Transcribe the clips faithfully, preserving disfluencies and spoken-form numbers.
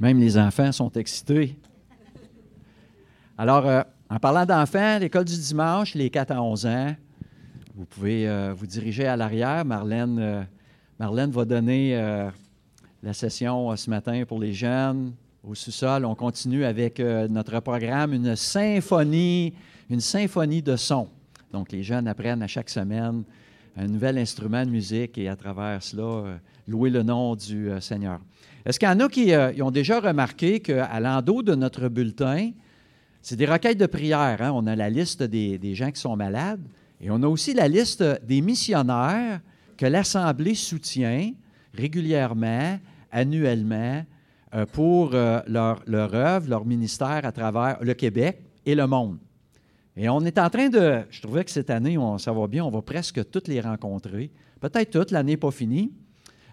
Même les enfants sont excités. Alors, euh, en parlant d'enfants, l'école du dimanche, les quatre à onze ans, vous pouvez euh, vous diriger à l'arrière. Marlène, euh, Marlène va donner euh, la session euh, ce matin pour les jeunes au sous-sol. On continue avec euh, notre programme, une symphonie, une symphonie de sons. Donc, les jeunes apprennent à chaque semaine un nouvel instrument de musique et à travers cela, euh, louer le nom du euh, Seigneur. Est-ce qu'il y en a qui euh, ont déjà remarqué qu'à l'endos de notre bulletin, c'est des requêtes de prière. Hein? On a la liste des, des gens qui sont malades et on a aussi la liste des missionnaires que l'Assemblée soutient régulièrement, annuellement, euh, pour euh, leur, leur œuvre, leur ministère à travers le Québec et le monde. Et on est en train de... Je trouvais que cette année, on, ça va bien, on va presque toutes les rencontrer. Peut-être toutes, l'année n'est pas finie.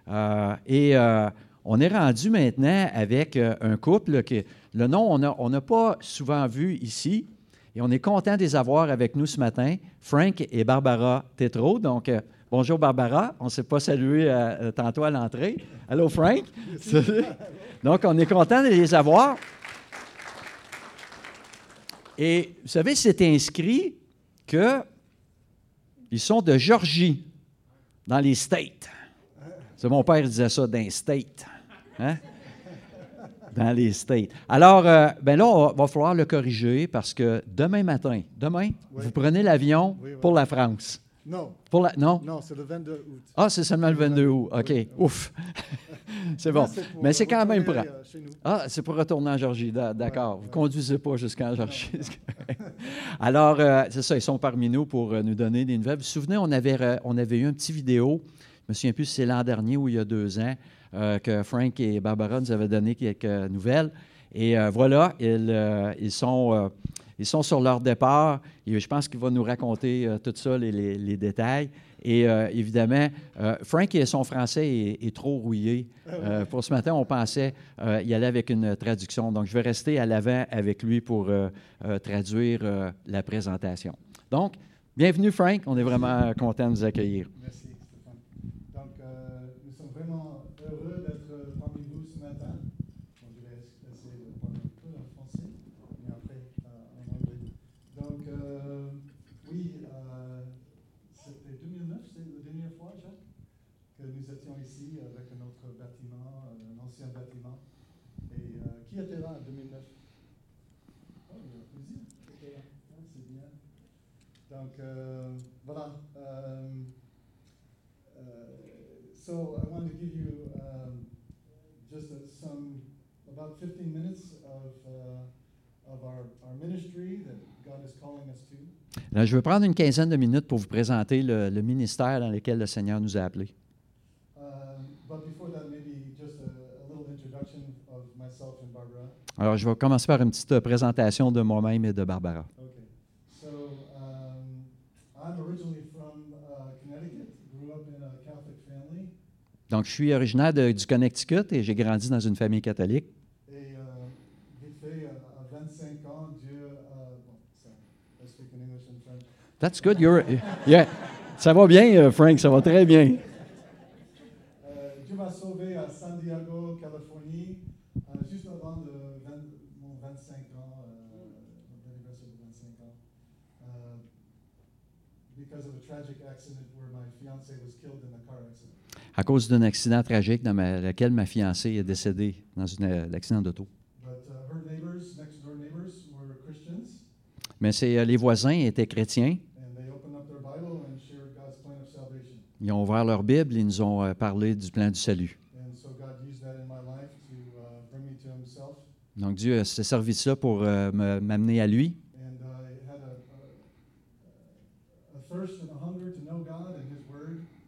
Euh, et euh, on est rendu maintenant avec euh, un couple qui... Le nom, on n'a on n'a pas souvent vu ici. Et on est content de les avoir avec nous ce matin, Frank et Barbara Tétreault. Donc, euh, bonjour Barbara. On ne s'est pas salué euh, tantôt à l'entrée. Allô Frank. Salut. Donc, on est content de les avoir. Et vous savez, c'est inscrit qu'ils sont de Georgie, dans les States. C'est mon père qui disait ça, dans les States. Hein? Dans les States. Alors, euh, ben là, on va, va falloir le corriger parce que demain matin, demain, oui. vous prenez l'avion oui, oui. pour la France. Non. Pour la, non? Non, c'est le vingt-deux août. Ah, c'est seulement le vingt-deux août. OK. Oui. Ouf. C'est bon. C'est Mais c'est quand même pour. Ah, c'est pour retourner en Georgie. D'accord. Ouais, vous ne ouais. conduisez pas jusqu'en Georgie. Alors, euh, c'est ça. Ils sont parmi nous pour euh, nous donner des nouvelles. Vous vous souvenez, on avait, euh, on avait eu une petite vidéo. Je ne me souviens plus si c'est l'an dernier ou il y a deux ans euh, que Frank et Barbara nous avaient donné quelques nouvelles. Et euh, voilà, ils, euh, ils sont. Euh, Ils sont sur leur départ et je pense qu'il va nous raconter euh, tout ça, les, les, les détails. Et euh, évidemment, euh, Frank et son français est, est trop rouillé. Euh, pour ce matin, on pensait euh, y aller avec une traduction. Donc, je vais rester à l'avant avec lui pour euh, euh, traduire euh, la présentation. Donc, bienvenue Frank. On est vraiment content de vous accueillir. Merci. Donc, euh, nous sommes vraiment heureux d'être parmi vous ce matin. Euh, oui, euh, c'était deux mille neuf, c'est la dernière fois, Jacques, que nous étions ici avec notre bâtiment, un ancien bâtiment. Et euh, qui était là en deux mille neuf? Oh, il y a plusieurs qui étaient là. Ah, c'est bien. Donc, euh, voilà. Um, uh, so, I want to give you um, just a, some, about fifteen minutes of... Uh, Alors, je veux prendre une quinzaine de minutes pour vous présenter le, le ministère dans lequel le Seigneur nous a appelés. Uh, Alors, je vais commencer par une petite présentation de moi-même et de Barbara. Okay. So, um, I'm originally from, uh, Connecticut. Grew up in a Catholic family. Donc, je suis originaire de, du Connecticut et j'ai grandi dans une famille catholique. That's good. You're, yeah. Ça va bien, Frank. Ça va très bien. Euh, Dieu m'a sauvé à San Diego, Californie, euh, juste avant le vingt, mon vingt-cinq ans, l'anniversaire de vingt-cinq ans, uh, because of a tragic accident where my fiancée was killed in a car accident. À cause d'un accident tragique dans ma, lequel ma fiancée est décédée dans une, un accident d'auto. Mais c'est, les voisins étaient chrétiens. Ils ont ouvert leur Bible et ils nous ont parlé du plan du salut. Donc Dieu s'est servi de ça pour m'amener à lui.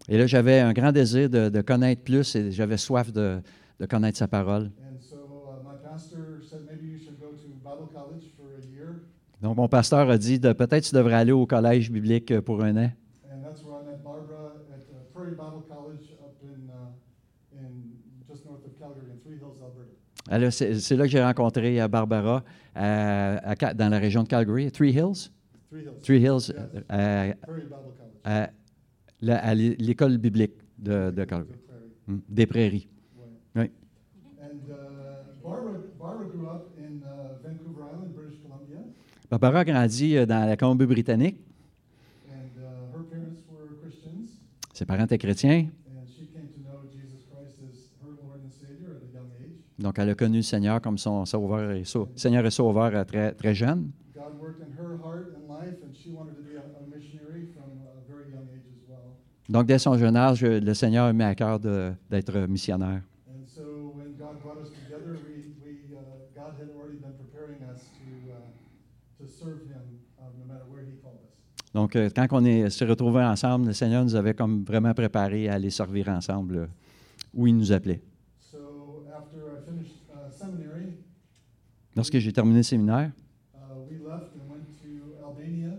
Et là, j'avais un grand désir de, de connaître plus et j'avais soif de, de connaître sa parole. Donc, mon pasteur a dit, de, peut-être tu devrais aller au collège biblique pour un an. Alors, c'est, c'est là que j'ai rencontré Barbara à, à, dans la région de Calgary, Three Hills. Three Hills, Three Hills yes. à, à, à, à l'école biblique de, de Calgary, des Prairies. Des Prairies. Ouais. Oui. And, uh, Barbara Barbara a grandi dans la Colombie-Britannique. And, uh, her parents were Christians. Ses parents étaient chrétiens. And she came to know Jesus Christ as her Lord and Savior at a young age. Donc, elle a connu le Seigneur comme son sauveur et sau- Seigneur et sauveur très, très jeune. God worked in her heart and life, and she wanted to be a, a missionary from a very young age as well. Donc, dès son jeune âge, le Seigneur met à cœur de, d'être missionnaire. And so, when God brought us together, we, we, uh, God had already been preparing us to, uh, to serve Him, uh, no matter where He called us. Donc, euh, quand on est, s'est retrouvés ensemble, le Seigneur nous avait comme vraiment préparés à aller servir ensemble euh, où il nous appelait. So, after I finished, uh, seminary, Lorsque j'ai terminé le séminaire, uh, we left and went to Albania.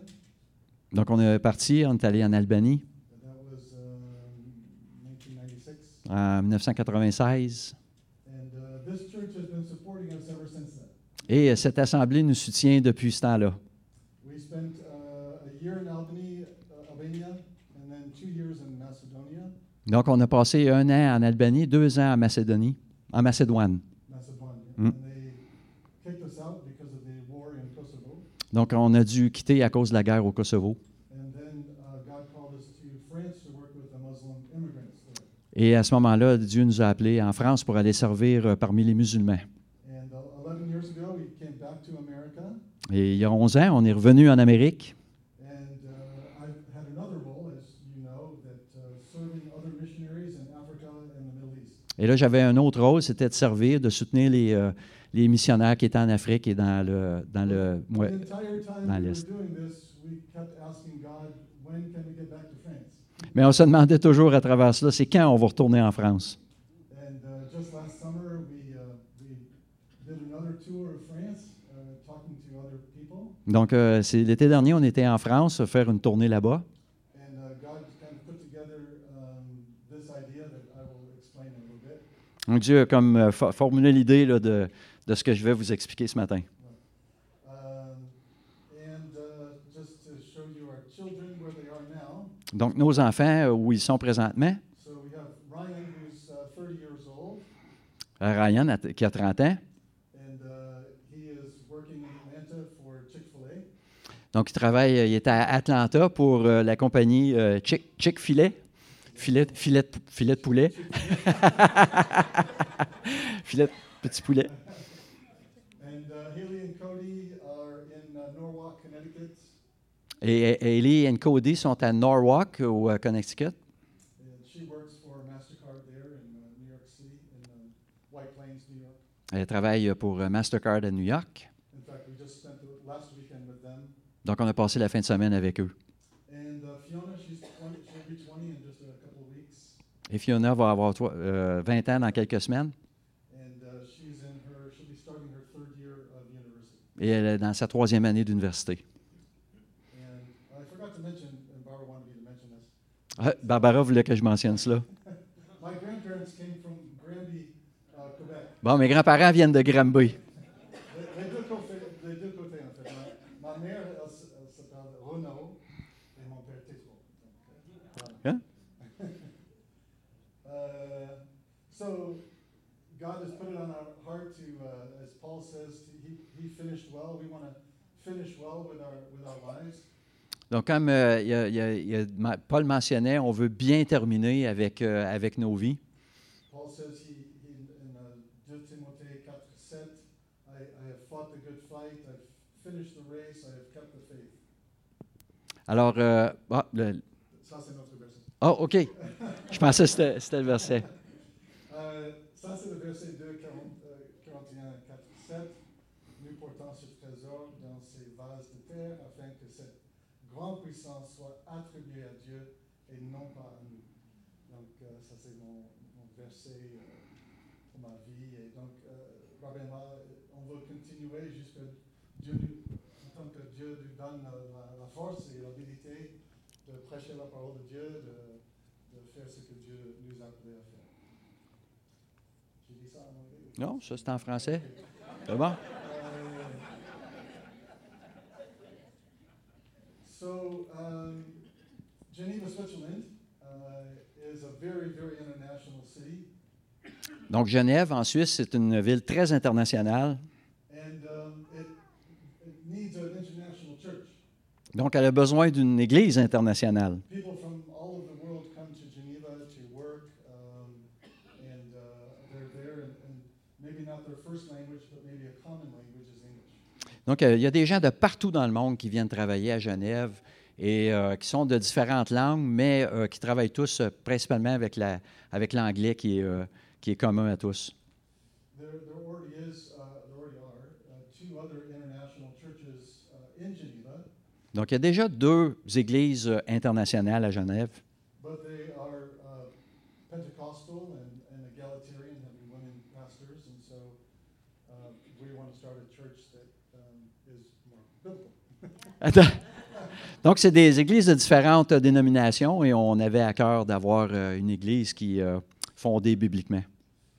Donc, on est parti, on est allé en Albanie. That was, uh, nineteen ninety-six. En dix-neuf cent quatre-vingt-seize. And, uh, this church has been supporting us ever since then. Et cette assemblée nous soutient depuis ce temps-là. We spent, uh, a year in Albany, uh, Albania, and then two years in Macedonia. Donc, on a passé un an en Albanie, deux ans en Macédonie, en Macédoine. Macedonia. Mm. And they kicked us out because of the war in Kosovo. Donc, on a dû quitter à cause de la guerre au Kosovo. And then, uh, God called us to France to work with the Muslim immigrants there. Et à ce moment-là, Dieu nous a appelés en France pour aller servir parmi les musulmans. And, uh, eleven years ago, we came back to America. Et il y a onze ans, on est revenu en Amérique. Et là, j'avais un autre rôle, c'était de servir, de soutenir les, euh, les missionnaires qui étaient en Afrique et dans le dans le ouais, dans l'est. Mais on se demandait toujours à travers cela, c'est quand on va retourner en France. Donc, euh, c'est l'été dernier, on était en France, faire une tournée là-bas. Donc, Dieu a comme euh, for- formulé l'idée là, de, de ce que je vais vous expliquer ce matin. Donc, nos enfants, où ils sont présentement. So we have Ryan, who's, uh, thirty years old. Ryan, a t- qui a trente ans. And, uh, he is working in Atlanta for Chick-fil-A. Donc, il travaille, il est à Atlanta pour euh, la compagnie euh, Chick- Chick-fil-A. Filet, filet, filet de poulet. Filet de petit poulet. Et Haley et Cody sont à Norwalk, au Connecticut. Elle travaille pour Mastercard à New York. Donc, on a passé la fin de semaine avec eux. Et Fiona va avoir euh, vingt ans dans quelques semaines. And, uh, she's in her, she'll be starting her third year of university. Et elle est dans sa troisième année d'université. And I forgot to mention, and Barbara wanted me to mention this. Ah, Barbara voulait que je mentionne cela. My grandparents came from Granby, uh, Québec. Bon, mes grands-parents viennent de Granby. Les deux côtés, les deux côtés en fait. Ma, ma mère, elle, elle s'appelle Renaud, et mon père Tétreault. Donc, voilà. Hein? So God has put it on our heart to, uh, as Paul says, to, he, he finished well. We want to finish well with our with our lives. Donc, comme euh, y a, y a, y a, Paul mentionnait, on veut bien terminer avec euh, avec nos vies. Paul says he, he in uh, deux Timothée quatre sept, I, I have fought the good fight, I've finished the race, I have kept the faith. Alors, euh, ah, le, ça c'est notre verset. Ah, oh, ok. Je pensais que c'était, c'était le verset. Ça, c'est le verset deux, quarante et un, quarante-sept. Nous portons ce trésor dans ces vases de terre afin que cette grande puissance soit attribuée à Dieu et non pas à nous. Donc, euh, ça, c'est mon, mon verset euh, pour ma vie. Et donc, euh, Robin, on va continuer jusqu'à Dieu, en tant que Dieu nous donne la, la, la force et l'habilité de prêcher la parole de Dieu, de, de faire ce que Dieu nous a appelé à faire. Non, ça c'est en français. C'est bon? So, um, Geneva, Switzerland, uh, is a very, very international city. Donc Genève en Suisse, c'est une ville très internationale. And um, it, it needs an international Donc, elle a besoin d'une église internationale. Donc, il y a des gens de partout dans le monde qui viennent travailler à Genève et euh, qui sont de différentes langues, mais euh, qui travaillent tous euh, principalement avec, la, avec l'anglais qui est, euh, qui est commun à tous. Donc, il y a déjà deux églises internationales à Genève. Attends. Donc, c'est des églises de différentes dénominations et on avait à cœur d'avoir une église qui euh, fondée bibliquement.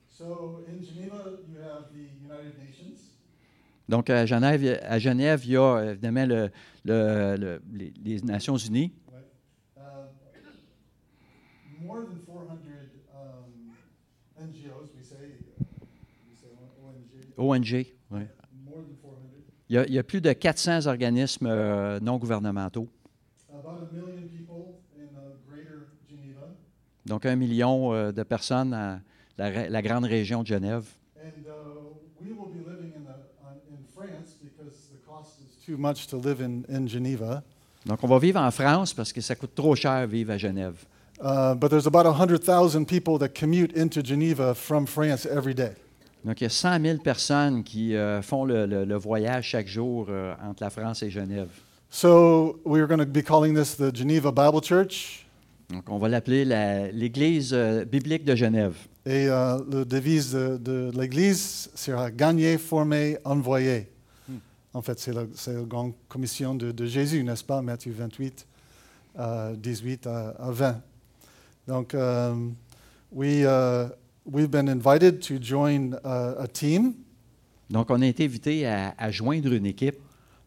So, in Geneva, you have the United Nations. Donc, à Genève, à Genève, il y a évidemment le, le, le, les, les Nations Unies. Right. Uh, more than four hundred um, N G Os, we say, we say O N G. O N G, oui. Il y a, il y a plus de quatre cents organismes euh, non gouvernementaux. Donc, un million euh, de personnes à la, la grande région de Genève. Donc, on va vivre en France parce que ça coûte trop cher vivre à Genève. Uh, but there's about one hundred thousand people that commute into Geneva from France every day. Donc, il y a cent mille personnes qui euh, font le, le, le voyage chaque jour euh, entre la France et Genève. So, we are going to be calling this the Geneva Bible Church. Donc, on va l'appeler la, l'Église euh, biblique de Genève. Et euh, la devise de, de l'Église sera « Gagner, former, envoyer hmm. ». En fait, c'est la, c'est la grande commission de, de Jésus, n'est-ce pas? Matthieu vingt-huit, euh, dix-huit à, à vingt. Donc, euh, oui... Euh, We've been invited to join a, a team. Donc, on a été invité à, à joindre une équipe.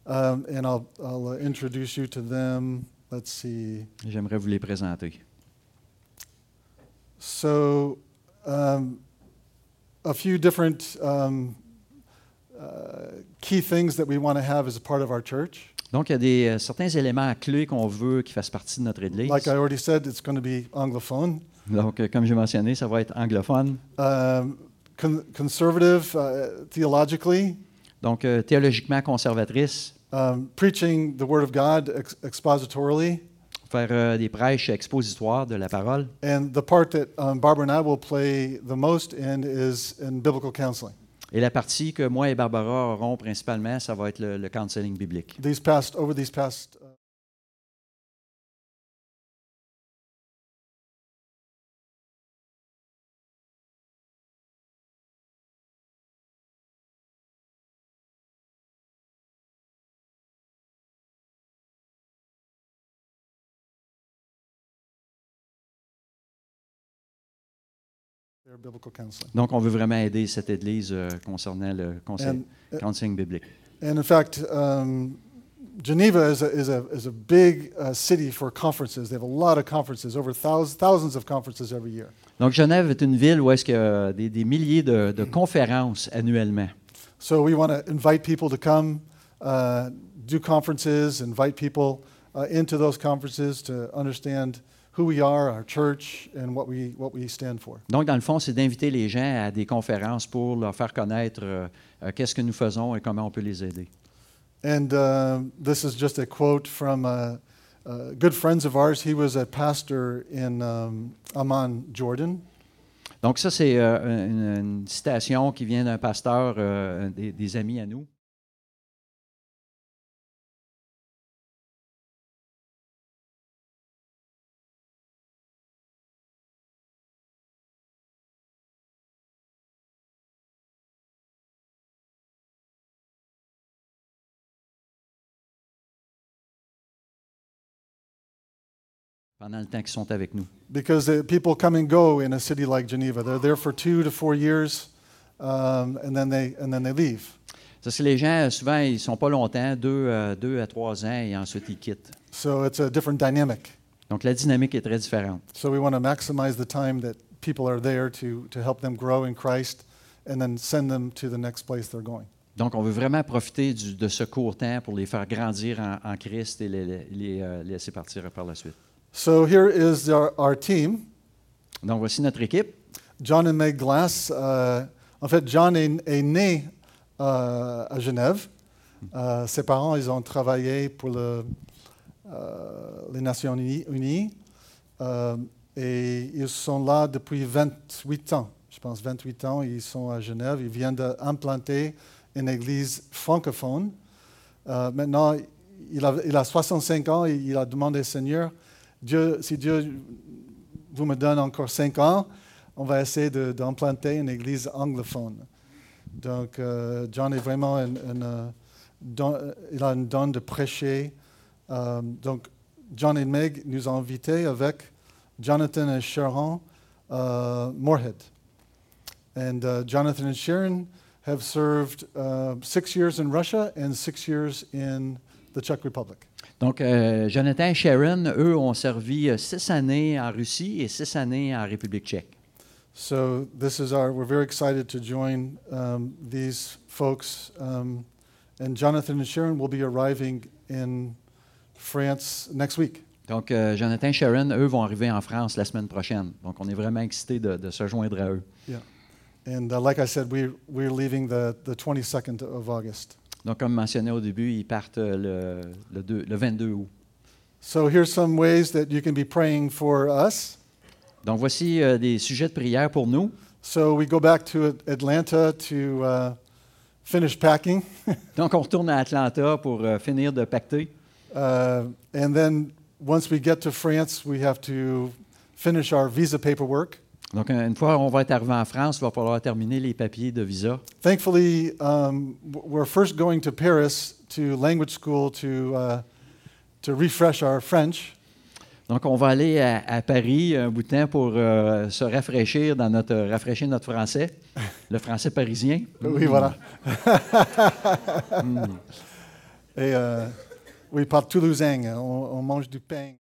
Um, and I'll, I'll introduce you to them. Let's see. J'aimerais vous les présenter. So, um, a few different um, uh, key things that we want to have as a part of our church. Donc, il y a des, certains éléments clés qu'on veut qu'ils fassent partie de notre église. Like I already said, it's going to be anglophone. Donc, comme j'ai mentionné, ça va être anglophone. Um, con- conservative, uh, theologically. Donc, euh, théologiquement conservatrice. Um, preaching the word of God ex- expositorily. Faire euh, des prêches expositoires de la parole. And the part that um, Barbara and I will play the most in is in biblical counseling. Et la partie que moi et Barbara aurons principalement, ça va être le, le counseling biblique. These past, over these past. Uh, Donc, on veut vraiment aider cette église euh, concernant le conseil, and, counseling biblique. And in fact, um, Geneva is a, is a, is a big uh, city for conferences. They have a lot of conferences, over thousands, thousands of conferences every year. Donc, Genève est une ville où est-ce qu'il y a des, des milliers de, de conférences annuellement. So we want to invite people to come, uh, do conferences, invite people uh, into those conferences to understand who we are, our church, and what we what we stand for. Donc, dans le fond, c'est d'inviter les gens à des conférences pour leur faire connaître euh, euh, qu'est-ce que nous faisons et comment on peut les aider. And uh, this is just a quote from uh, uh, good friends of ours. He was a pastor in um, Amman, Jordan. Donc, ça, c'est euh, une, une citation qui vient d'un pasteur, euh, des, des amis à nous. Pendant le temps qu'ils sont avec nous. Because the people come and go in a city like Geneva. They're there for two to four years, um, and then they and then they leave. Ça, c'est les gens souvent ils sont pas longtemps, deux, euh, deux à trois ans, et ensuite ils quittent. So it's a different dynamic. Donc la dynamique est très différente. So we want to maximize the time that people are there to to help them grow in Christ, and then send them to the next place they're going. Donc, on veut vraiment profiter du, de ce court temps pour les faire grandir en, en Christ et les, les, les euh, laisser partir par la suite. So here is our, our team. Donc, voici notre équipe. John et Meg Glass. Euh, en fait, John est, est né euh, à Genève. Euh, ses parents, ils ont travaillé pour le, euh, les Nations Unies. Euh, et ils sont là depuis vingt-huit ans. Je pense vingt-huit ans, ils sont à Genève. Ils viennent d'implanter une église francophone. Euh, maintenant, il a, il a soixante-cinq ans, et il a demandé, Seigneur, Dieu, si Dieu vous me donne encore cinq ans, on va essayer de, d'implanter une église anglophone. Donc, euh, John est vraiment un, un, un don, il a une don de prêcher. Euh, donc, John et Meg nous ont invités avec Jonathan et Sharon uh, Moorhead. And uh, Jonathan and Sharon have served uh, six years in Russia and six years in the Czech Republic. Donc, euh, Jonathan et Sharon, eux, ont servi six années en Russie et six années en République tchèque. So this is our. We're very excited to join um, these folks. Um, and Jonathan and Sharon will be arriving in France next week. Donc, euh, Jonathan et Sharon, eux, vont arriver en France la semaine prochaine. Donc, on est vraiment excités de, de se joindre à eux. Yeah. And uh, like I said, we we're leaving the, the twenty-second of August. Donc, comme mentionné au début, ils partent le le, deux, le vingt-deux août. So here's some ways that you can be praying for us. Donc voici euh, des sujets de prière pour nous. So we go back to Atlanta to uh, finish packing. Donc on retourne à Atlanta pour euh, finir de pacter. Uh, and then once we get to France, we have to finish our visa paperwork. Donc, une fois on va être arrivé en France, il va falloir terminer les papiers de visa. Thankfully, um, we're first going to Paris to language school to uh, to refresh our French. Donc, on va aller à, à Paris un bout de temps pour euh, se rafraîchir dans notre rafraîchir notre français, le français parisien. Oui, voilà. mm. Et euh, oui, par toulousain, on, on mange du pain.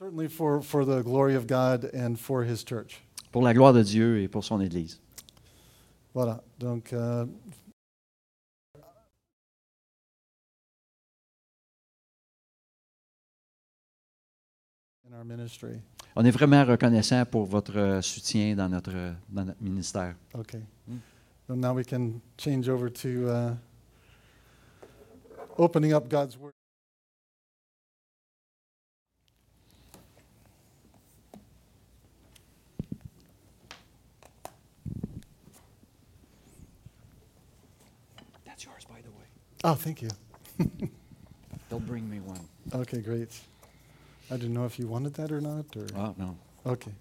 Certainly for, for the glory of God and for His church. Pour la gloire de Dieu et pour son Église. Voilà, donc. Euh in our ministry. On est vraiment reconnaissant pour votre soutien dans notre dans notre ministère. Okay. Mm. So now we can change over to uh, opening up God's word. Oh, thank you. They'll bring me one. Okay, great. I didn't know if you wanted that or not. Or oh, no. Okay.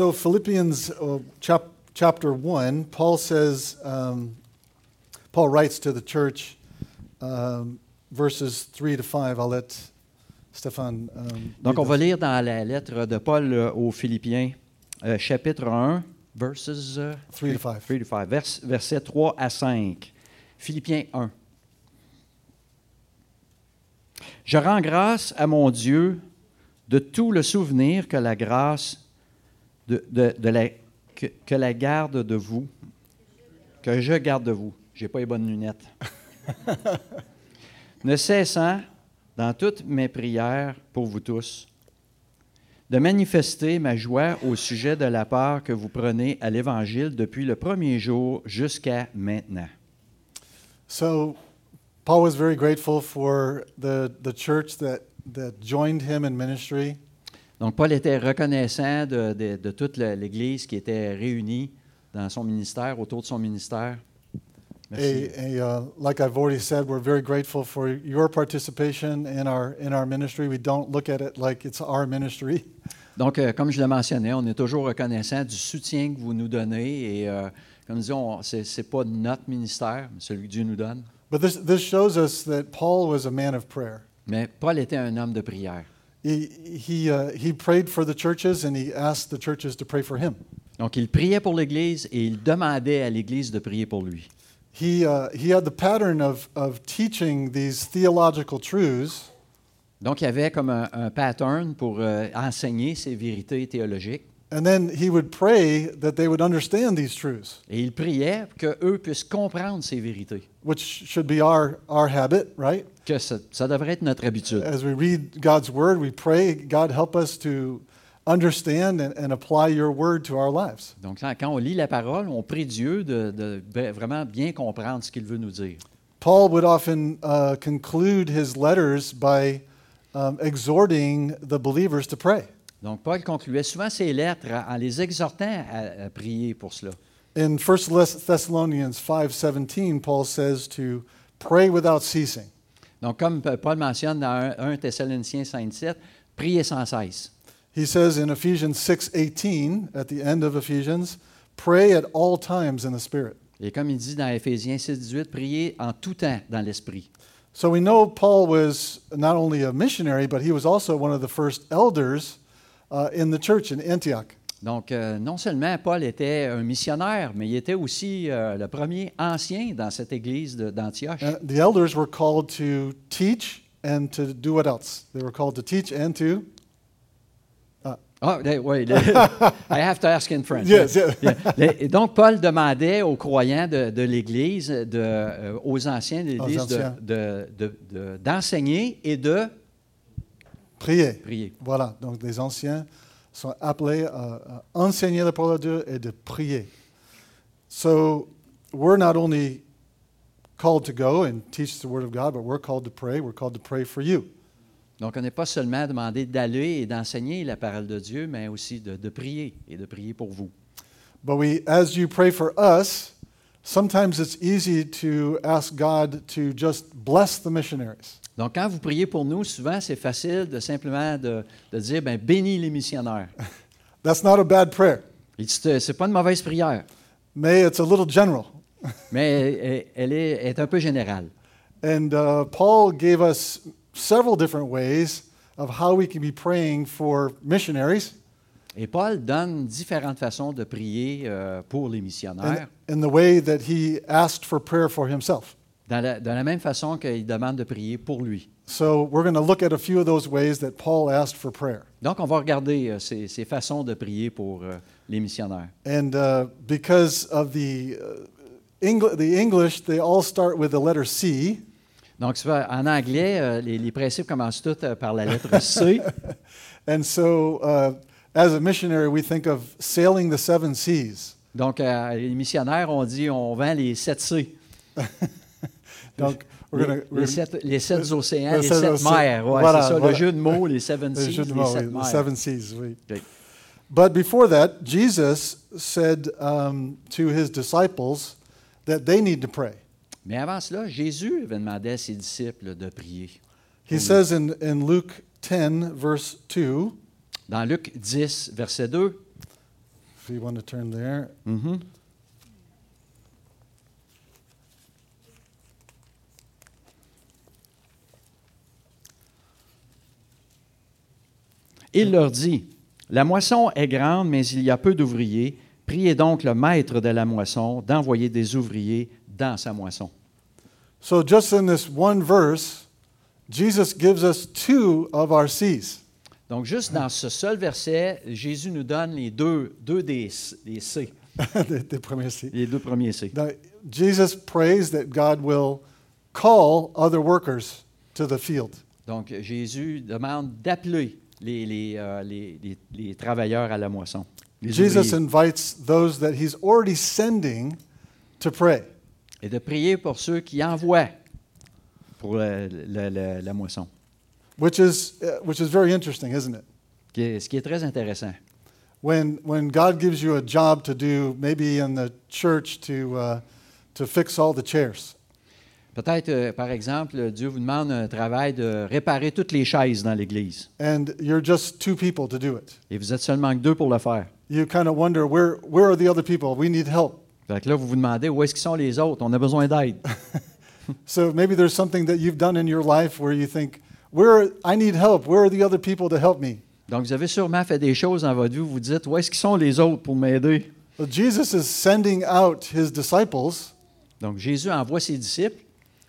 So Philippians oh, chap, chapter one, Paul says, um, Paul writes to the church, um, verses three to five. I'll let Stéphane. Um, Donc on va lire dans la lettre de Paul euh, aux Philippiens, euh, chapitre un, verses euh, three to five. Vers, versets trois à cinq. Philippiens un. Je rends grâce à mon Dieu de tout le souvenir que la grâce de, de, de la que, que la garde de vous, que je garde de vous. J'ai pas les bonnes lunettes. Ne cessant dans toutes mes prières pour vous tous de manifester ma joie au sujet de la part que vous prenez à l'Évangile depuis le premier jour jusqu'à maintenant. So Paul was very grateful for the, the church that, that joined him in ministry. Donc Paul était reconnaissant de, de, de toute l'Église qui était réunie dans son ministère, autour de son ministère. Merci. Et, et, uh, like I've already said, we're very grateful for your participation in our, in our ministry. We don't look at it like it's our ministry. Donc, euh, comme je le mentionnais, on est toujours reconnaissant du soutien que vous nous donnez. Et euh, comme disons, c'est, c'est pas notre ministère, mais celui que Dieu nous donne. But this, this shows us that Paul was a man of prayer. Mais Paul était un homme de prière. He, he, uh, he prayed for the churches and he asked the churches to pray for him. Donc, il priait pour l'Église et il demandait à l'Église de prier pour lui. He, uh, he had the pattern of, of teaching these theological truths. Donc, il avait comme un, un pattern pour euh, enseigner ces vérités théologiques. And then he would pray that they would understand these truths. Et il priait que eux puissent comprendre ces vérités. Which should be our, our habit, right? Que ça, ça devrait être notre habitude. As we read God's word, we pray, God help us to understand and, and apply your word to our lives. Donc quand on lit la parole, on prie Dieu de, de vraiment bien comprendre ce qu'il veut nous dire. Paul would often uh, conclude his letters by um, exhorting the believers to pray. Donc Paul concluait souvent ses lettres en les exhortant à, à prier pour cela. In First Thessalonians five seventeen, Paul says to pray without ceasing. Donc comme Paul mentionne dans First Thessaloniciens cinq sept, priez sans cesse. He says in Ephesians six eighteen, at the end of Ephesians, pray at all times in the Spirit. Et comme il dit dans Éphésiens six dix-huit, priez en tout temps dans l'esprit. So we know Paul was not only a missionary, but he was also one of the first elders uh, in the church in Antioch. Donc euh, non seulement Paul était un missionnaire, mais il était aussi euh, le premier ancien dans cette église de, d'Antioche. And the elders were called to teach and to do what else? They were called to teach and to Ah, oh, wait, I have to ask in French. Yes, yes. Yeah. Donc, Paul demandait aux croyants de, de l'Église, de, euh, aux anciens de l'Église, de, de, de, de, d'enseigner et de prier. prier. Voilà, donc les anciens sont appelés à, à enseigner la parole de Dieu et de prier. So, we're not only called to go and teach the Word of God, but we're called to pray. We're called to pray for you. Donc, on n'est pas seulement demandé d'aller et d'enseigner la parole de Dieu, mais aussi de, de prier et de prier pour vous. But we, as you pray for us, sometimes it's easy to ask God to just bless the missionaries. Donc, quand vous priez pour nous, souvent c'est facile de simplement de, de dire, ben bénis les missionnaires. That's not a bad prayer. Et c'est, c'est pas une mauvaise prière. Mais it's a little general. Mais elle, elle est, est un peu générale. And uh, Paul gave us several different ways of how we can be praying for missionaries. Et Paul donne différentes façons de prier euh, pour les missionnaires. In, in the way that he asked for prayer for himself. Dans la, dans la même façon qu'il demande de prier pour lui. So we're going to look at a few of those ways that Paul asked for prayer. Donc on va regarder euh, ces, ces façons de prier pour euh, les missionnaires. And uh, because of the uh, Engl- the English, they all start with the letter C. Donc, en anglais, les, les principes commencent tous par la lettre C. And so, uh, as a missionary, we think of sailing the seven seas. Donc, euh, les missionnaires, on dit, on vend les sept C. Donc, we're gonna, we're, les, sept, les sept océans, les sept, sept mers. Ouais, voilà, c'est ça, voilà. Le jeu de mots, les seven seas, le les mots, sept oui, mers. Seven seas, oui. Okay. But before that, Jesus said um, to his disciples that they need to pray. Mais avant cela, Jésus avait demandé à ses disciples de prier. He says in, in Luke ten, verse two, dans Luc dix, verset deux, if you want to turn there. Mm-hmm. Il leur dit, « La moisson est grande, mais il y a peu d'ouvriers. Priez donc le maître de la moisson d'envoyer des ouvriers dans sa moisson. » So just in this one verse, Jesus gives us two of our C's. Donc juste dans ce seul verset, Jésus nous donne les deux, deux des, des C. les, des premiers C. Les deux premiers C. Now, Jesus prays that God will call other workers to the field. Donc Jésus demande d'appeler Les, les, euh, les, les, les travailleurs à la moisson. Jesus invites those that he's already sending to pray. Et de prier pour ceux qui envoient pour la, la, la, la moisson. Which is which is very interesting, isn't it? Ce qui est très intéressant. When when God gives you a job to do, maybe in the church to uh, to fix all the chairs. Peut-être, euh, par exemple, Dieu vous demande un travail de réparer toutes les chaises dans l'église. And you're just two people to do it. Et vous êtes seulement deux pour le faire. You kind of wonder where where are the other people? We need help. Fait que là, vous vous demandez où est-ce qu'ils sont les autres? On a besoin d'aide. So maybe there's something that you've done in your life where you think, where I need help. Where are the other people to help me? Donc vous avez sûrement fait des choses dans votre vie où vous dites où est-ce qu'ils sont les autres pour m'aider? Well, Jesus is sending out his disciples. Donc Jésus envoie ses disciples.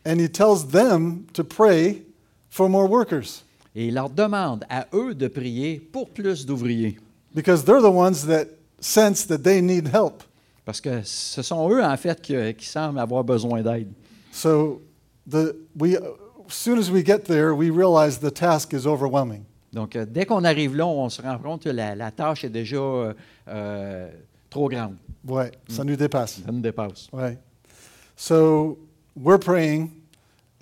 And he tells them to pray for more workers. Et il leur demande à eux de prier pour plus d'ouvriers. Because they're the ones that sense that they need help. Parce que ce sont eux en fait qui, qui semblent avoir besoin d'aide. So the we as soon as we get there, we realize the task is overwhelming. Donc dès qu'on arrive là, on se rend compte que la, la tâche est déjà euh, trop grande. Ouais, ça nous dépasse. Ça nous dépasse. Ouais. So we're praying,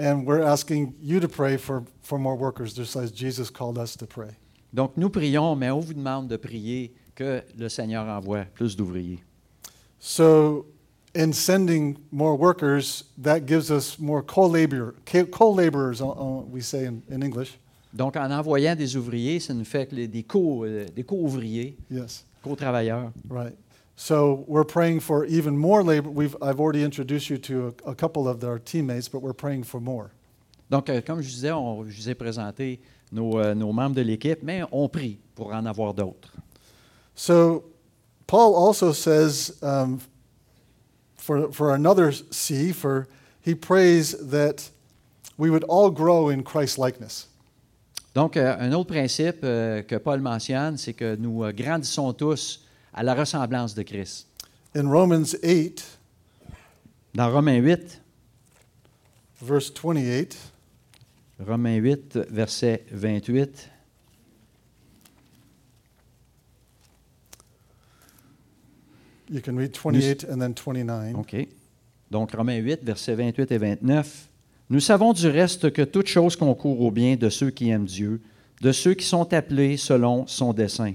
and we're asking you to pray for, for more workers, just as Jesus called us to pray. Donc nous prions, mais on vous demande de prier que le Seigneur envoie plus d'ouvriers. So, in sending more workers, that gives us more co-labor, co-laborers, we say in, in English. Donc en envoyant des ouvriers, ça nous fait des co, des co-ouvriers, yes, co-travailleurs. Right. So we're praying for even more labor. We've I've already introduced you to a, a couple of our teammates, but we're praying for more. Donc, euh, comme je disais, on, je vous ai présenté nos, euh, nos membres de l'équipe, mais on prie pour en avoir d'autres. So Paul also says um, for for another C, for he prays that we would all grow in Christ likeness. Donc, euh, un autre principe euh, que Paul mentionne, c'est que nous euh, grandissons tous à la ressemblance de Christ. In Romans eight, dans Romains huit, verse twenty-eight, Romains huit, verset vingt-huit, you can read twenty-eight nous, and then twenty-nine. OK. Donc, Romains huit, versets vingt-huit et vingt-neuf. « Nous savons du reste que toute chose concourt au bien de ceux qui aiment Dieu, de ceux qui sont appelés selon son dessein.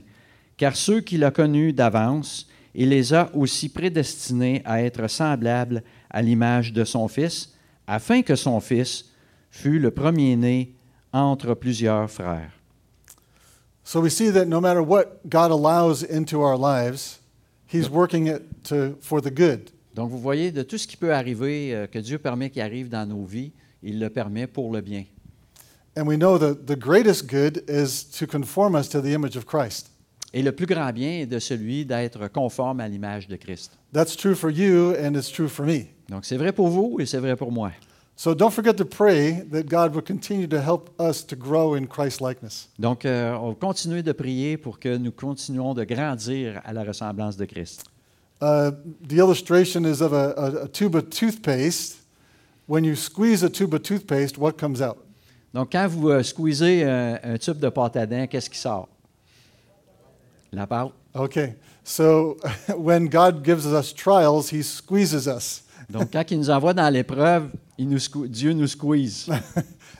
Car ceux qu'il a connus d'avance, il les a aussi prédestinés à être semblables à l'image de son Fils, afin que son Fils fût le premier-né entre plusieurs frères. » So we see that no matter what God allows into our lives, he's working it to, for the good. Donc vous voyez, de tout ce qui peut arriver, que Dieu permet qu'il arrive dans nos vies, il le permet pour le bien. And we know that the greatest good is to conform us to the image of Christ. Et le plus grand bien est de celui d'être conforme à l'image de Christ. That's true for you and it's true for me. Donc c'est vrai pour vous et c'est vrai pour moi. So don't forget to pray that God will continue to help us to grow in Christ likeness. Donc euh, on va continuer de prier pour que nous continuions de grandir à la ressemblance de Christ. Uh, the illustration is of a, a, a tube of toothpaste. When you squeeze a tube of toothpaste, what comes out? Donc quand vous euh, squeezez un, un tube de pâte à dents, qu'est-ce qui sort? La pâte. Okay. So when God gives us trials, he squeezes us. Donc quand il nous envoie dans l'épreuve, il nous squeeze, Dieu nous squeeze.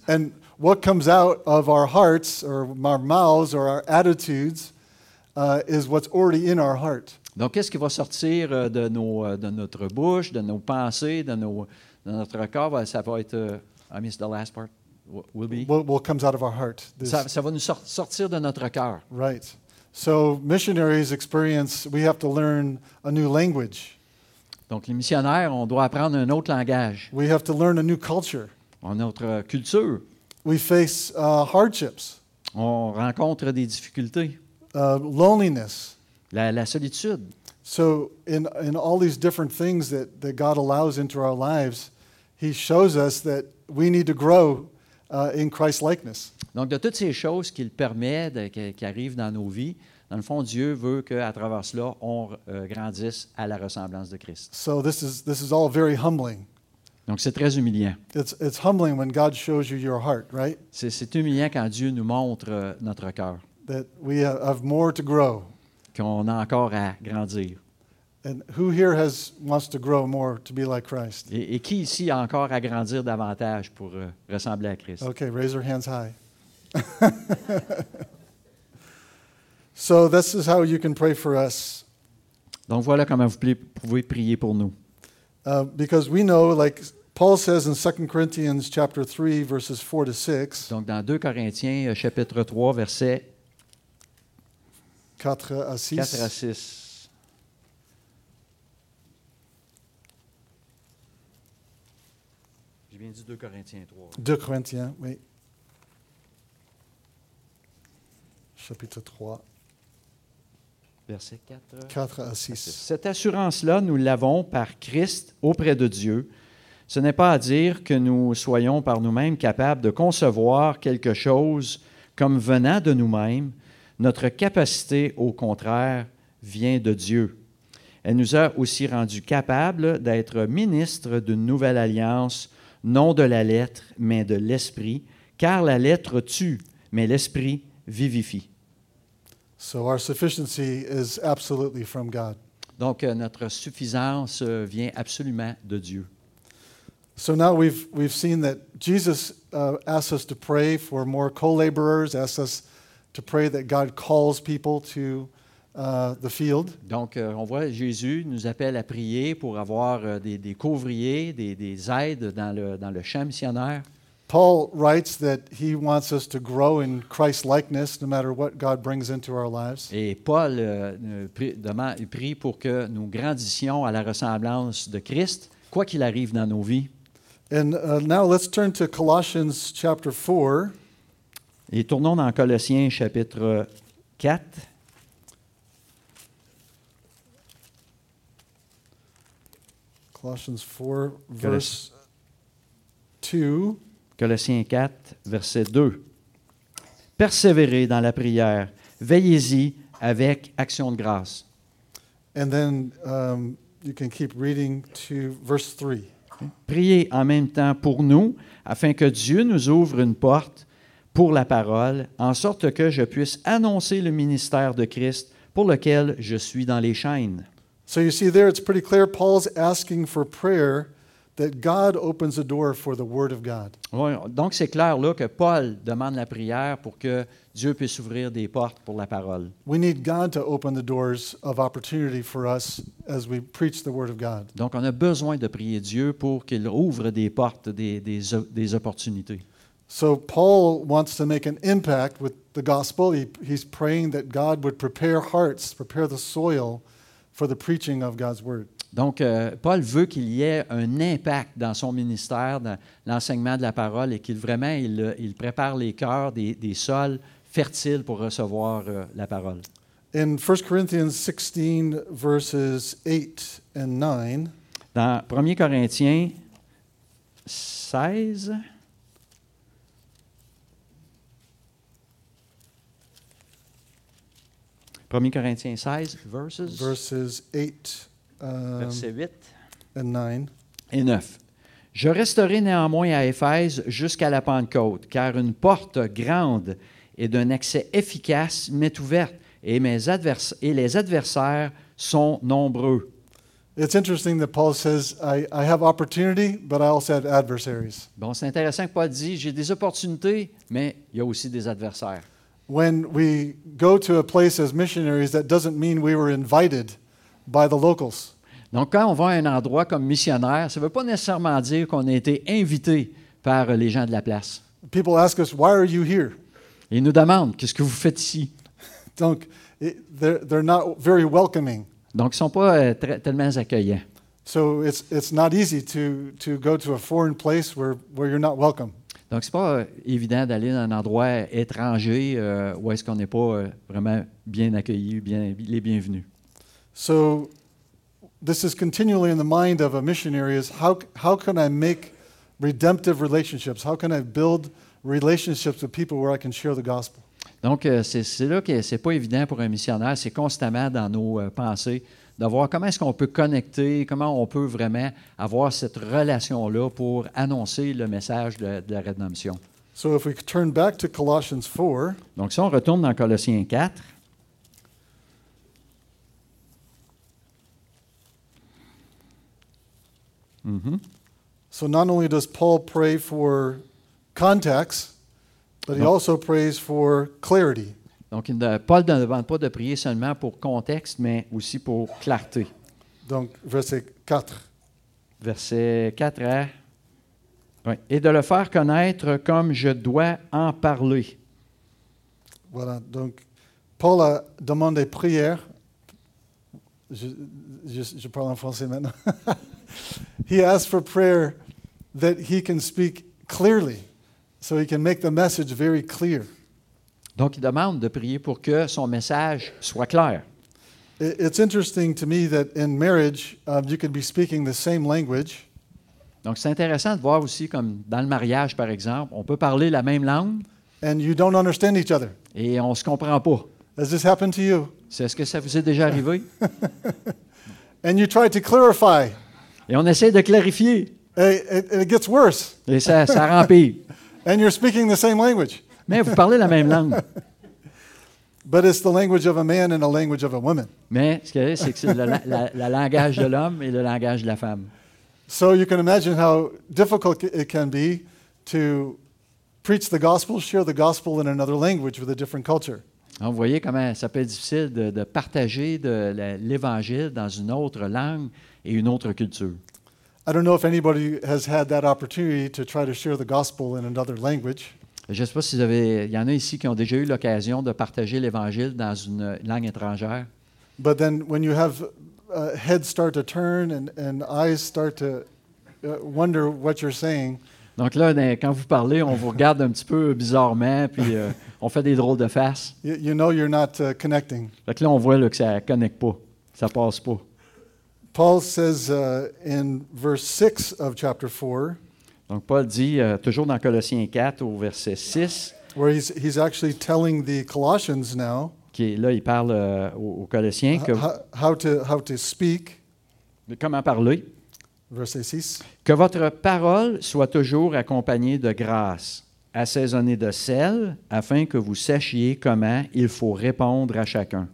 And what comes out of our hearts or our mouths or our attitudes uh, is what's already in our heart. Donc qu'est-ce qui va sortir de nos de notre bouche, de nos pensées, de nos de notre corps, ça va être uh, I missed the last part. Will be what, what comes out of our heart. This... Ça, ça va nous sort, sortir de notre cœur. Right. So missionaries experience, we have to learn a new language. Donc les missionnaires, on doit apprendre un autre langage. We have to learn a new culture. On a notre culture. We face uh, hardships. On rencontre des difficultés. Uh, loneliness. La, la solitude. So in in all these different things that that God allows into our lives, He shows us that we need to grow uh, in Christ likeness. Donc de toutes ces choses qu'il permet, de, qui arrivent dans nos vies, dans le fond, Dieu veut qu'à travers cela, on euh, grandisse à la ressemblance de Christ. So this is this is all very humbling. Donc c'est très humiliant. It's it's humbling when God shows you your heart, right? C'est c'est humiliant quand Dieu nous montre euh, notre cœur. That we have more to grow. Qu'on a encore à grandir. And who here has wants to grow more to be like Christ? Et, et qui ici a encore à grandir davantage pour euh, ressembler à Christ? Okay, raise your hands high. So this is how you can pray for us. Donc voilà comment vous pouvez prier pour nous. Uh, because we know, like Paul says in Second Corinthians chapter three verses four to six. Donc dans Deux Corinthiens chapitre trois versets quatre à six. quatre à six. J'ai bien dit Deux Corinthiens trois. Deux Corinthiens, oui. Chapitre trois, verset quatre à six. Cette assurance-là, nous l'avons par Christ auprès de Dieu. Ce n'est pas à dire que nous soyons par nous-mêmes capables de concevoir quelque chose comme venant de nous-mêmes. Notre capacité, au contraire, vient de Dieu. Elle nous a aussi rendus capables d'être ministres d'une nouvelle alliance, non de la lettre, mais de l'esprit, car la lettre tue, mais l'esprit vivifie. So our sufficiency is absolutely from God. Donc notre suffisance vient absolument de Dieu. So now we've we've seen that Jesus uh, asks us to pray for more co-laborers, asks us to pray that God calls people to uh, the field. Donc on voit Jésus nous appelle à prier pour avoir des des co-ouvriers, des des aides dans le dans le champ missionnaire. Paul writes that he wants us to grow in Christ likeness no matter what God brings into our lives. Et Paul euh, prie, demande, prie pour que nous grandissions à la ressemblance de Christ, quoi qu'il arrive dans nos vies. And uh, now let's turn to Colossians chapter four. Et tournons dans Colossiens chapitre quatre. Colossians four verse two. Colossiens quatre, verset deux. « Persévérez dans la prière, veillez-y avec action de grâce. » And then um, you can keep reading to verse three. « Priez en même temps pour nous, afin que Dieu nous ouvre une porte pour la parole, en sorte que je puisse annoncer le ministère de Christ pour lequel je suis dans les chaînes. » So you see there, it's pretty clear, Paul's asking for prayer. That God opens the door for the Word of God. Oui, donc c'est clair là que Paul demande la prière pour que Dieu puisse ouvrir des portes pour la parole. We need God to open the doors of opportunity for us as we preach the Word of God. Donc on a besoin de prier Dieu pour qu'il ouvre des portes, des des, des opportunités. So Paul wants to make an impact with the gospel. He, he's praying that God would prepare hearts, prepare the soil for the preaching of God's Word. Donc, euh, Paul veut qu'il y ait un impact dans son ministère, dans l'enseignement de la parole, et qu'il vraiment, il, il prépare les cœurs des, des sols fertiles pour recevoir euh, la parole. In First Corinthians sixteen, verses eight and nine. Dans Premier Corinthiens seize. Premier Corinthiens seize, verses, verses eight. Verset huit et neuf. « Je resterai néanmoins à Éphèse jusqu'à la Pentecôte, car une porte grande et d'un accès efficace m'est ouverte, et, mes advers- et les adversaires sont nombreux. » It's interesting that Paul says, I, I have opportunity, but I also have adversaries. Bon, c'est intéressant que Paul dit, j'ai des opportunités, mais il y a aussi des adversaires. When we go to a place as missionaries, that doesn't mean we were invited by the locals. Donc, quand on va à un endroit comme missionnaire, ça ne veut pas nécessairement dire qu'on a été invité par les gens de la place. People ask us, why are you here? Ils nous demandent, qu'est-ce que vous faites ici? Donc, they're, they're not very welcoming. Donc, ils sont pas euh, très, tellement accueillants. So it's it's not easy to to go to a foreign place where where you're not welcome. Donc, c'est pas euh, évident d'aller dans un endroit étranger euh, où est-ce qu'on n'est pas euh, vraiment bien accueilli, bien les bienvenus. So this is continually in the mind of a missionary is how how can I make redemptive relationships? How can I build relationships with people where I can share the gospel? Donc, c'est, c'est là que c'est pas évident pour un missionnaire. C'est constamment dans nos euh, pensées de voir comment est-ce qu'on peut connecter, comment on peut vraiment avoir cette relation-là pour annoncer le message de, de la rédemption. So if we turn back to Colossians four, donc, si on retourne dans Colossiens quatre, mm-hmm. So not only does Paul pray for contacts, but he donc, also prays for clarity. Donc, Paul ne demande pas de prier seulement pour contexte, mais aussi pour clarté. Donc, verset quatre. Verset quatre. À... Oui. Et de le faire connaître comme je dois en parler. Voilà. Donc, Paul a demandé prière. Je, je, je parle en français maintenant. He asked for prayer that he can speak clearly, so he can make the message very clear. Donc, il demande de prier pour que son message soit clair. It's interesting to me that in marriage, um, you could be speaking the same language. Donc, c'est intéressant de voir aussi comme dans le mariage, par exemple, on peut parler la même langue. And you don't understand each other. Et on se comprend pas. Has this happened to you? C'est ce que ça vous est déjà arrivé? And you try to clarify. Et on essaie de clarifier. It, it gets worse. Et ça, ça rend pire. And you're speaking the same language. Mais vous parlez la même langue. But it's the language of a man and the language of a woman. Mais ce que c'est, que c'est le la, la, la langage de l'homme et le langage de la femme. So you can imagine how difficult it can be to preach the gospel, share the gospel in another language with a different culture. Alors, vous voyez comment ça peut être difficile de, de partager de la, l'Évangile dans une autre langue et une autre culture. I don't know if anybody has had that opportunity to try to share the gospel in another language. Je ne sais pas si vous avez, il y en a ici qui ont déjà eu l'occasion de partager l'Évangile dans une langue étrangère. But then, when you have uh, heads start to turn and, and eyes start to wonder what you're saying. Donc là, quand vous parlez, on vous regarde un petit peu bizarrement, puis euh, on fait des drôles de face. You, you know you're not uh, connecting. Donc là, on voit là, que ça connecte pas, ça passe pas. Paul says uh, in verse six of chapter four. Donc Paul dit euh, toujours dans Colossiens quatre au verset six. Where he's, he's actually telling the Colossians now. Qui est, là il parle euh, aux, aux Colossiens que how, how to how to speak. De comment parler. Verset six. Que votre parole soit toujours accompagnée de grâce, assaisonnée de sel, afin que vous sachiez comment il faut répondre à chacun.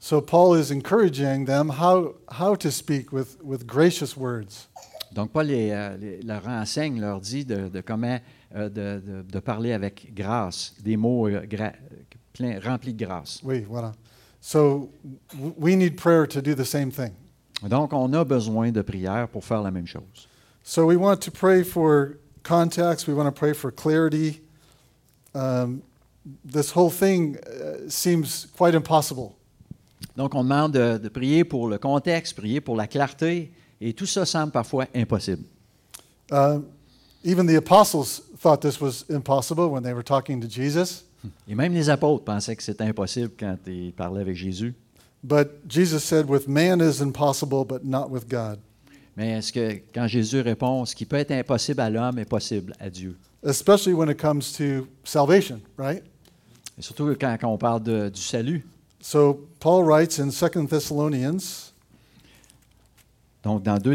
So Paul is encouraging them how, how to speak with, with gracious words. Donc Paul les, les, leur enseigne, leur dit de, de comment euh, de, de, de parler avec grâce, des mots euh, gra, plein, remplis de grâce. Oui, voilà. So we need prayer to do the same thing. Donc on a besoin de prière pour faire la même chose. So we want to pray for contacts, we want to pray for clarity. Um, this whole thing uh, seems quite impossible. Donc, on demande de, de prier pour le contexte, prier pour la clarté, et tout ça semble parfois impossible. Uh, even the apostles thought this was impossible when they were talking to Jesus. Et même les apôtres pensaient que c'était impossible quand ils parlaient avec Jésus. But Jesus said, "With man is impossible, but not with God." Mais est-ce que quand Jésus répond, ce qui peut être impossible à l'homme est possible à Dieu? Especially when it comes to salvation, right? Et surtout quand, quand on parle de, du salut. So Paul writes in Second Thessalonians. Donc dans deux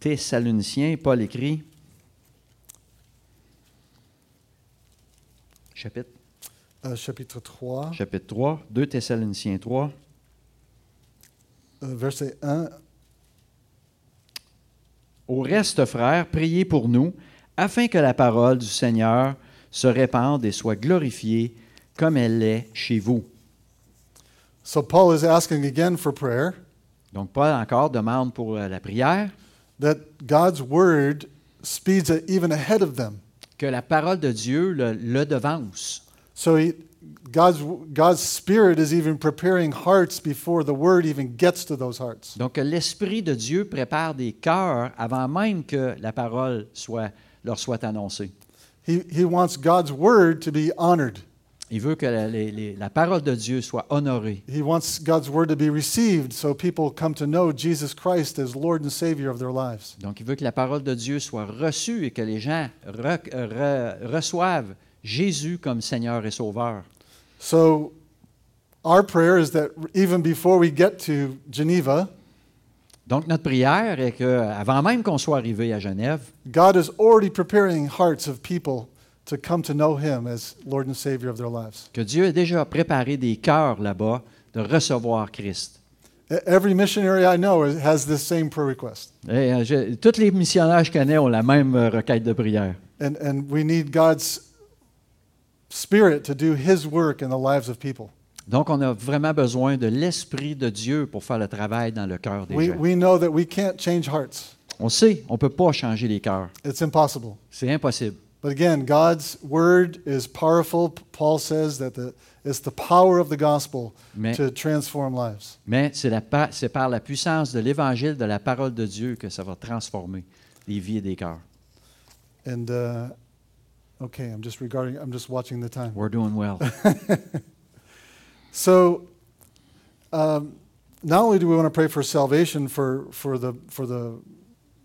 Thessaloniciens, Paul écrit chapitre uh, chapitre trois. Chapitre trois, deux Thessaloniciens trois. Uh, verset un. Au reste, frères, priez pour nous afin que la parole du Seigneur se répande et soit glorifiée comme elle l'est chez vous. So Paul is asking again for prayer. Donc Paul encore demande pour la prière. That God's word speeds even ahead of them. Que la parole de Dieu le, le devance. So he, God's, God's Spirit is even preparing hearts before the Word even gets to those hearts. Donc l'Esprit de Dieu prépare des cœurs avant même que la parole soit, leur soit annoncée. He, he wants God's Word to be honored. Il veut que la, les, les, la parole de Dieu soit honorée. He wants God's word to be received so people come to know Jesus Christ as Lord and Savior of their lives. Donc il veut que la parole de Dieu soit reçue et que les gens re, re, reçoivent Jésus comme Seigneur et Sauveur. So our prayer is that even before we get to Geneva, donc notre prière est que avant même qu'on soit arrivé à Genève, God is already preparing hearts of people to come to know him as Lord and Savior of their lives. Que Dieu a déjà préparé des cœurs là-bas de recevoir Christ. Every missionary I know has this same prayer request. Et, euh, je, tous les missionnaires que je connais ont la même euh, requête de prière. And and we need God's Spirit to do his work in the lives of people. Donc on a vraiment besoin de l'esprit de Dieu pour faire le travail dans le cœur des we, gens. We know that we can't change hearts. On sait, on peut pas changer les cœurs. It's impossible. C'est impossible. But again, God's word is powerful. Paul says that the, it's the power of the gospel mais, to transform lives. Mais c'est, la, c'est par la puissance de l'évangile, de la parole de Dieu, que ça va transformer les vies et des cœurs. And uh, okay, I'm just regarding. I'm just watching the time. We're doing well. So, um, not only do we want to pray for salvation for for the for the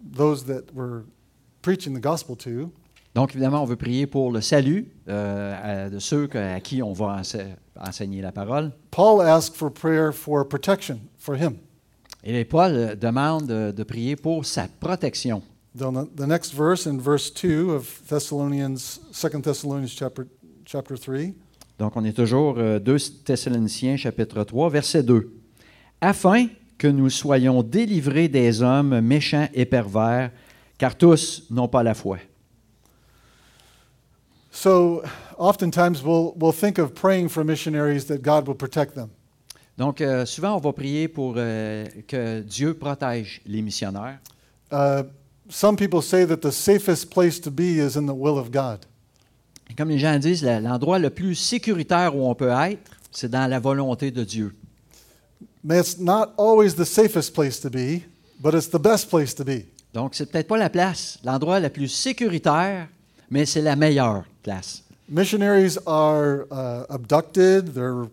those that we're preaching the gospel to. Donc, évidemment, on veut prier pour le salut euh, de ceux à qui on va ense- enseigner la parole. Paul asked for prayer for protection for him. Et Paul demande de, de prier pour sa protection. Dans the, the next verse, in verse two of Thessalonians, Second Thessalonians chapter, chapter three. Donc, on est toujours euh, deux Thessaloniciens, chapitre trois, verset deux. « Afin que nous soyons délivrés des hommes méchants et pervers, car tous n'ont pas la foi. » So oftentimes we'll we'll think of praying for missionaries that God will protect them. Donc euh, souvent on va prier pour euh, que Dieu protège les missionnaires. Uh, some people say that the safest place to be is in the will of God. Comme les gens disent, l'endroit le plus sécuritaire où on peut être, c'est dans la volonté de Dieu. Mais it's not always the safest place to be, but it's the best place to be. Donc c'est peut-être pas la place, l'endroit le plus sécuritaire, mais c'est la meilleure place. Missionaries are uh, abducted, they're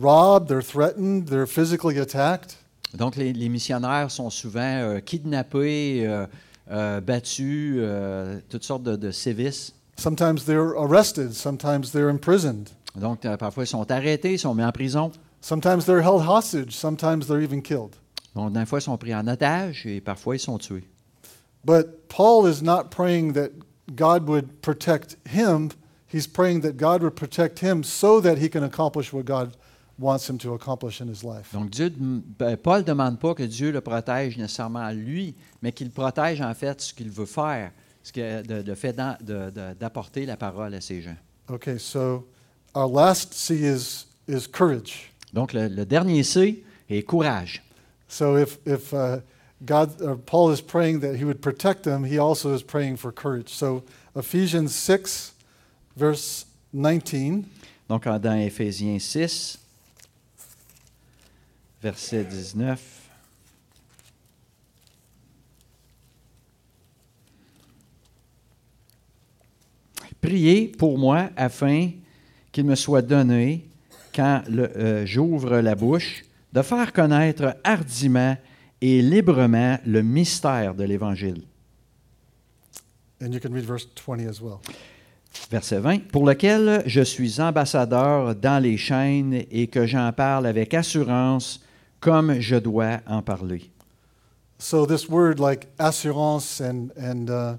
robbed, they're threatened, they're physically attacked. Donc les, les missionnaires sont souvent euh, kidnappés, euh, euh, battus, euh, toutes sortes de, de sévices. Sometimes they're arrested, sometimes they're imprisoned. Donc euh, parfois ils sont arrêtés, ils sont mis en prison. Sometimes they're held hostage, sometimes they're even killed. Donc des fois ils sont pris en otage et parfois ils sont tués. But Paul is not praying that God would protect him. He's praying that God would protect him so that he can accomplish what God wants him to accomplish in his life. Donc Dieu, Paul ne demande pas que Dieu le protège nécessairement lui, mais qu'il protège en fait ce qu'il veut faire, ce que de, de fait dans, de, de, d'apporter la parole à ces gens. Okay, so our last C is is courage. Donc le, le dernier C est courage. So if if uh, God, uh, Paul is praying that he would protect them. He also is praying for courage. So Ephesians six, verse nineteen. Donc dans Éphésiens six, verset dix-neuf. Priez pour moi afin qu'il me soit donné, quand le, euh, j'ouvre la bouche, de faire connaître hardiment et librement le mystère de l'Évangile. And you can read verse twenty as well. Verset vingt. Pour lequel je suis ambassadeur dans les chaînes et que j'en parle avec assurance comme je dois en parler. So this word like assurance and and uh,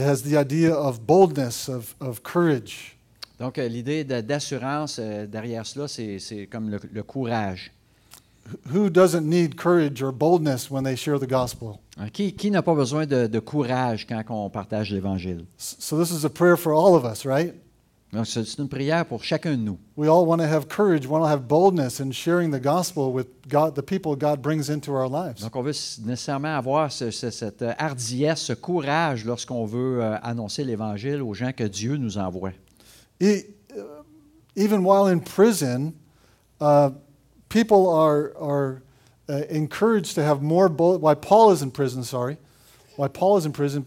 it has the idea of boldness, of of courage. Donc l'idée de, d'assurance euh, derrière cela, c'est c'est comme le, le courage. Who doesn't need courage or boldness when they share the gospel? Qui, qui n'a pas besoin de, de courage quand on partage l'évangile? So this is a prayer for all of us, right? Donc c'est une prière pour chacun de nous. We all want to have courage, want to have boldness in sharing the gospel with God, the people God brings into our lives. Donc on veut nécessairement avoir ce, ce, cette hardiesse, ce courage lorsqu'on veut euh, annoncer l'évangile aux gens que Dieu nous envoie. Et even while in prison, uh, people are are uh, encouraged to have more bold. While Paul is in prison, sorry, while Paul is in prison,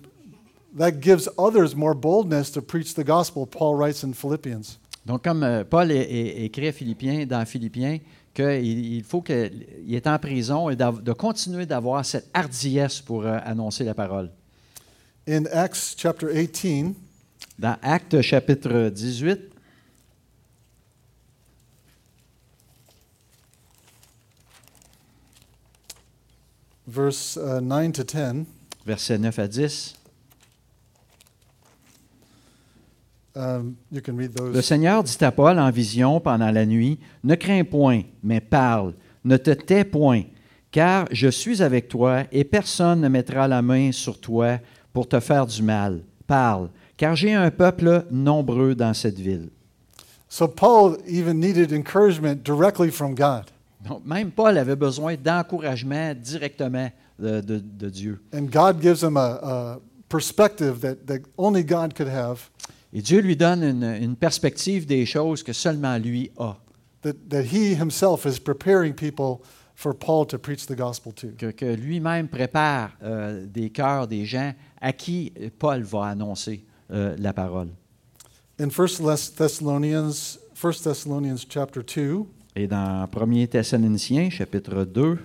that gives others more boldness to preach the gospel. Paul writes in Philippians. Donc, comme euh, Paul é- é- écrit à Philippiens, dans Philippiens, qu'il faut qu'il est en prison et de continuer d'avoir cette hardiesse pour euh, annoncer la parole. In Acts chapter eighteen. Dans Actes chapitre dix-huit. Verse uh, nine to ten. Versets neuf à dix. Um, you can read those. Le Seigneur dit à Paul en vision pendant la nuit, « Ne crains point, mais parle, ne te tais point, car je suis avec toi et personne ne mettra la main sur toi pour te faire du mal. Parle, car j'ai un peuple nombreux dans cette ville. » So Paul even needed encouragement directly from God. Donc, même Paul avait besoin d'encouragement directement de, de, de Dieu. And God gives him a, a perspective that, that only God could have. Et Dieu lui donne une, une perspective des choses que seulement lui a. That, that he himself is preparing people for Paul to preach the gospel to. Que, que lui-même prépare euh, des cœurs des gens à qui Paul va annoncer euh, la parole. In First Thessalonians, First Thessalonians chapter two. Et dans premier Thessaloniciens, chapitre deux.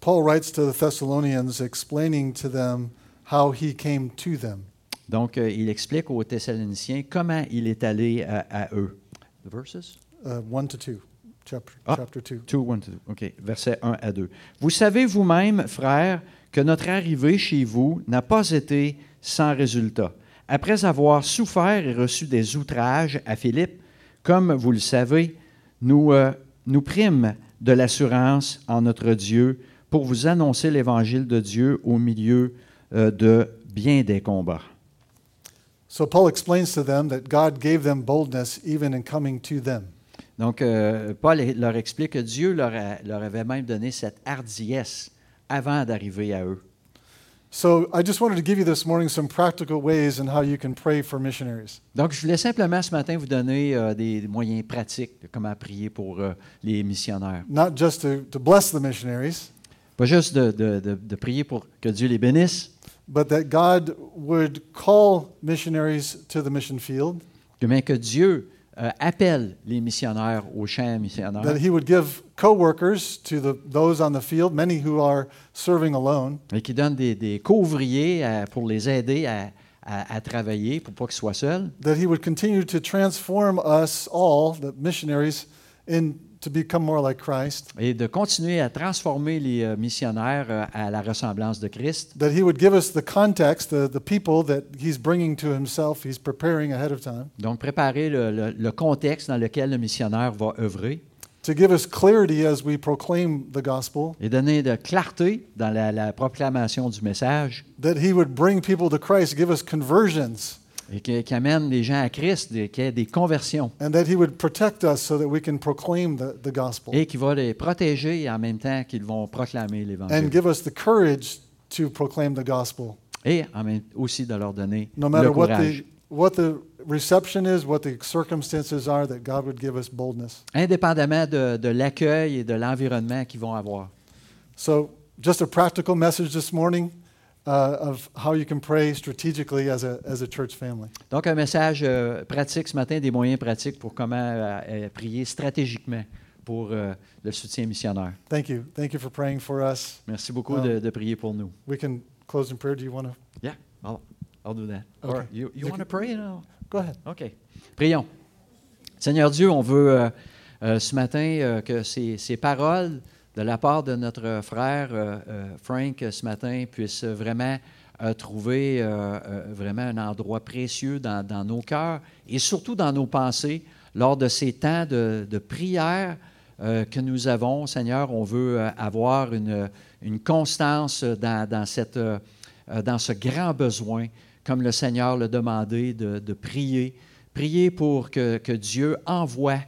Paul writes to the Thessalonians explaining to them how he came to them. Donc, euh, il explique aux Thessaloniciens comment il est allé à, à eux. The verses? Uh, one to two. Chapter, ah, chapter two. two, one to two. OK. Versets un à deux. Vous savez vous-même, frères, que notre arrivée chez vous n'a pas été sans résultat. Après avoir souffert et reçu des outrages à Philippe, comme vous le savez, nous, euh, nous prîmes de l'assurance en notre Dieu pour vous annoncer l'évangile de Dieu au milieu euh, de bien des combats. So Paul explains to them that God gave them boldness even in coming to them. Donc euh, Paul leur explique que Dieu leur, a, leur avait même donné cette hardiesse avant d'arriver à eux. So I just wanted to give you this morning some practical ways in how you can pray for missionaries. Donc je voulais simplement ce matin vous donner euh, des, des moyens pratiques de comment prier pour euh, les missionnaires. Not just to, to bless the missionaries. Pas juste de, de, de, de prier pour que Dieu les bénisse. But that God would call missionaries to the mission field. Mais que Dieu euh, appelle les missionnaires au champ missionnaire. That He would give co-workers to the, those on the field, many who are serving alone. Et qu'il donne des, des co-ouvriers à, pour les aider à, à, à travailler, pour pas qu'ils soient seuls. That He would continue to transform us all, the missionaries, in to become more like Christ. Et de continuer à transformer les euh, missionnaires euh, à la ressemblance de Christ. That he would give us the context, the, the people that he's bringing to himself, he's preparing ahead of time. Donc préparer le, le, le contexte dans lequel le missionnaire va œuvrer. To give us clarity as we proclaim the gospel. Et donner de clarté dans la, la proclamation du message. That he would bring people to Christ, give us conversions. Et qui amène les gens à Christ, qui a des conversions. And that he would protect us so that we can proclaim the, the gospel. Et qui va les protéger en même temps qu'ils vont proclamer l'évangile. And give us the courage to proclaim the gospel. Et en même, aussi de leur donner no matter le courage. What the, what the reception is, what the circumstances are, that God would give us boldness. Indépendamment de, de l'accueil et de l'environnement qu'ils vont avoir. So, just a practical message this morning. Uh, of how you can pray strategically as a as a church family. Donc un message euh, pratique ce matin, des moyens pratiques pour comment euh, prier stratégiquement pour euh, le soutien missionnaire. Thank you, thank you for praying for us. Merci beaucoup um, de, de prier pour nous. We can close in prayer. Do you want to? Yeah, I'll, I'll do that. Okay. Or you you want to pray? No? Go ahead. Okay. Prions. Seigneur Dieu, on veut euh, euh, ce matin euh, que ces ces paroles de la part de notre frère euh, euh, Frank ce matin, puisse vraiment euh, trouver euh, euh, vraiment un endroit précieux dans, dans nos cœurs et surtout dans nos pensées lors de ces temps de, de prière euh, que nous avons. Seigneur, on veut euh, avoir une, une constance dans, dans, cette, euh, dans ce grand besoin, comme le Seigneur l'a demandé, de, de prier. Prier pour que, que Dieu envoie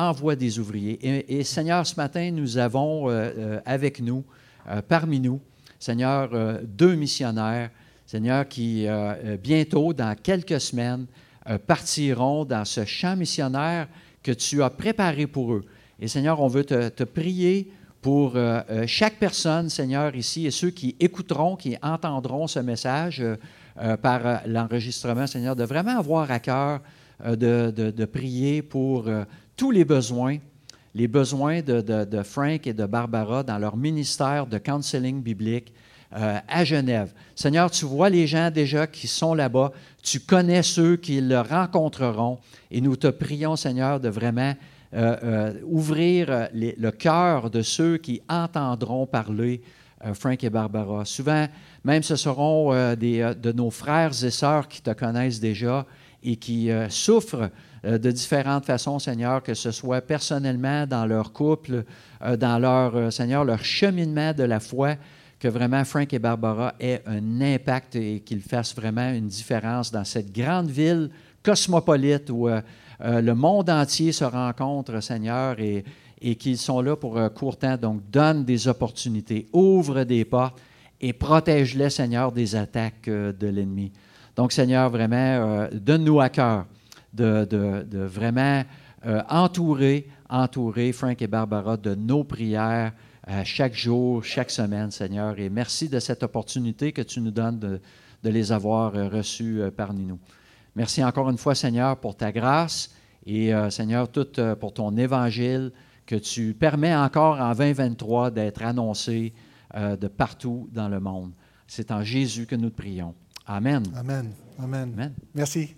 Envoie des ouvriers. Et, et Seigneur, ce matin, nous avons euh, euh, avec nous euh, parmi nous. Seigneur, euh, deux missionnaires, Seigneur, qui euh, bientôt, dans quelques semaines, euh, partiront dans ce champ missionnaire que tu as préparé pour eux. Et Seigneur, on veut te, te prier pour euh, chaque personne, Seigneur, ici, et ceux qui écouteront, qui entendront ce message euh, euh, par euh, l'enregistrement, Seigneur, de vraiment avoir à cœur euh, de, de, de prier pour euh, tous les besoins, les besoins de, de, de Frank et de Barbara dans leur ministère de counseling biblique euh, à Genève. Seigneur, tu vois les gens déjà qui sont là-bas, tu connais ceux qui le rencontreront, et nous te prions, Seigneur, de vraiment... Euh, euh, ouvrir les, le cœur de ceux qui entendront parler euh, Frank et Barbara. Souvent, même ce seront euh, des, euh, de nos frères et sœurs qui te connaissent déjà et qui euh, souffrent euh, de différentes façons, Seigneur, que ce soit personnellement dans leur couple, euh, dans leur, euh, Seigneur, leur cheminement de la foi, que vraiment Frank et Barbara aient un impact et qu'ils fassent vraiment une différence dans cette grande ville cosmopolite où euh, Euh, le monde entier se rencontre, Seigneur, et, et qu'ils sont là pour un court temps. Donc, donne des opportunités, ouvre des portes et protège-les, Seigneur, des attaques euh, de l'ennemi. Donc, Seigneur, vraiment, euh, donne-nous à cœur de, de, de vraiment euh, entourer, entourer Frank et Barbara de nos prières euh, chaque jour, chaque semaine, Seigneur. Et merci de cette opportunité que tu nous donnes de, de les avoir euh, reçus euh, parmi nous. Merci encore une fois, Seigneur, pour ta grâce et, euh, Seigneur, tout euh, pour ton évangile que tu permets encore en vingt vingt-trois d'être annoncé euh, de partout dans le monde. C'est en Jésus que nous te prions. Amen. Amen. Amen. Amen. Merci.